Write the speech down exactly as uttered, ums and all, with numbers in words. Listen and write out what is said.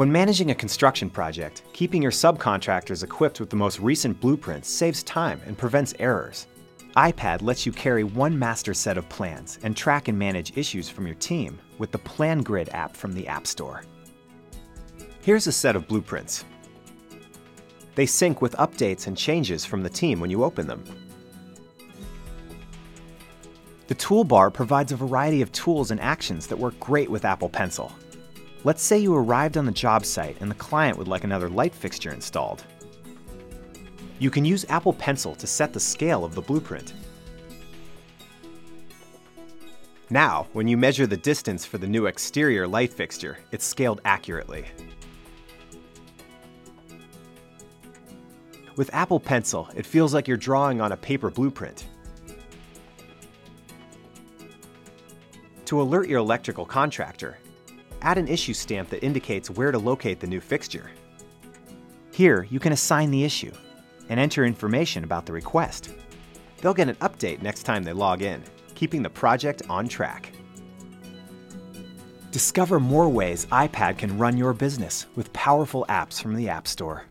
When managing a construction project, keeping your subcontractors equipped with the most recent blueprints saves time and prevents errors. iPad lets you carry one master set of plans and track and manage issues from your team with the PlanGrid app from the App Store. Here's a set of blueprints. They sync with updates and changes from the team when you open them. The toolbar provides a variety of tools and actions that work great with Apple Pencil. Let's say you arrived on the job site and the client would like another light fixture installed. You can use Apple Pencil to set the scale of the blueprint. Now, when you measure the distance for the new exterior light fixture, it's scaled accurately. With Apple Pencil, it feels like you're drawing on a paper blueprint. To alert your electrical contractor, add an issue stamp that indicates where to locate the new fixture. Here, you can assign the issue and enter information about the request. They'll get an update next time they log in, keeping the project on track. Discover more ways iPad can run your business with powerful apps from the App Store.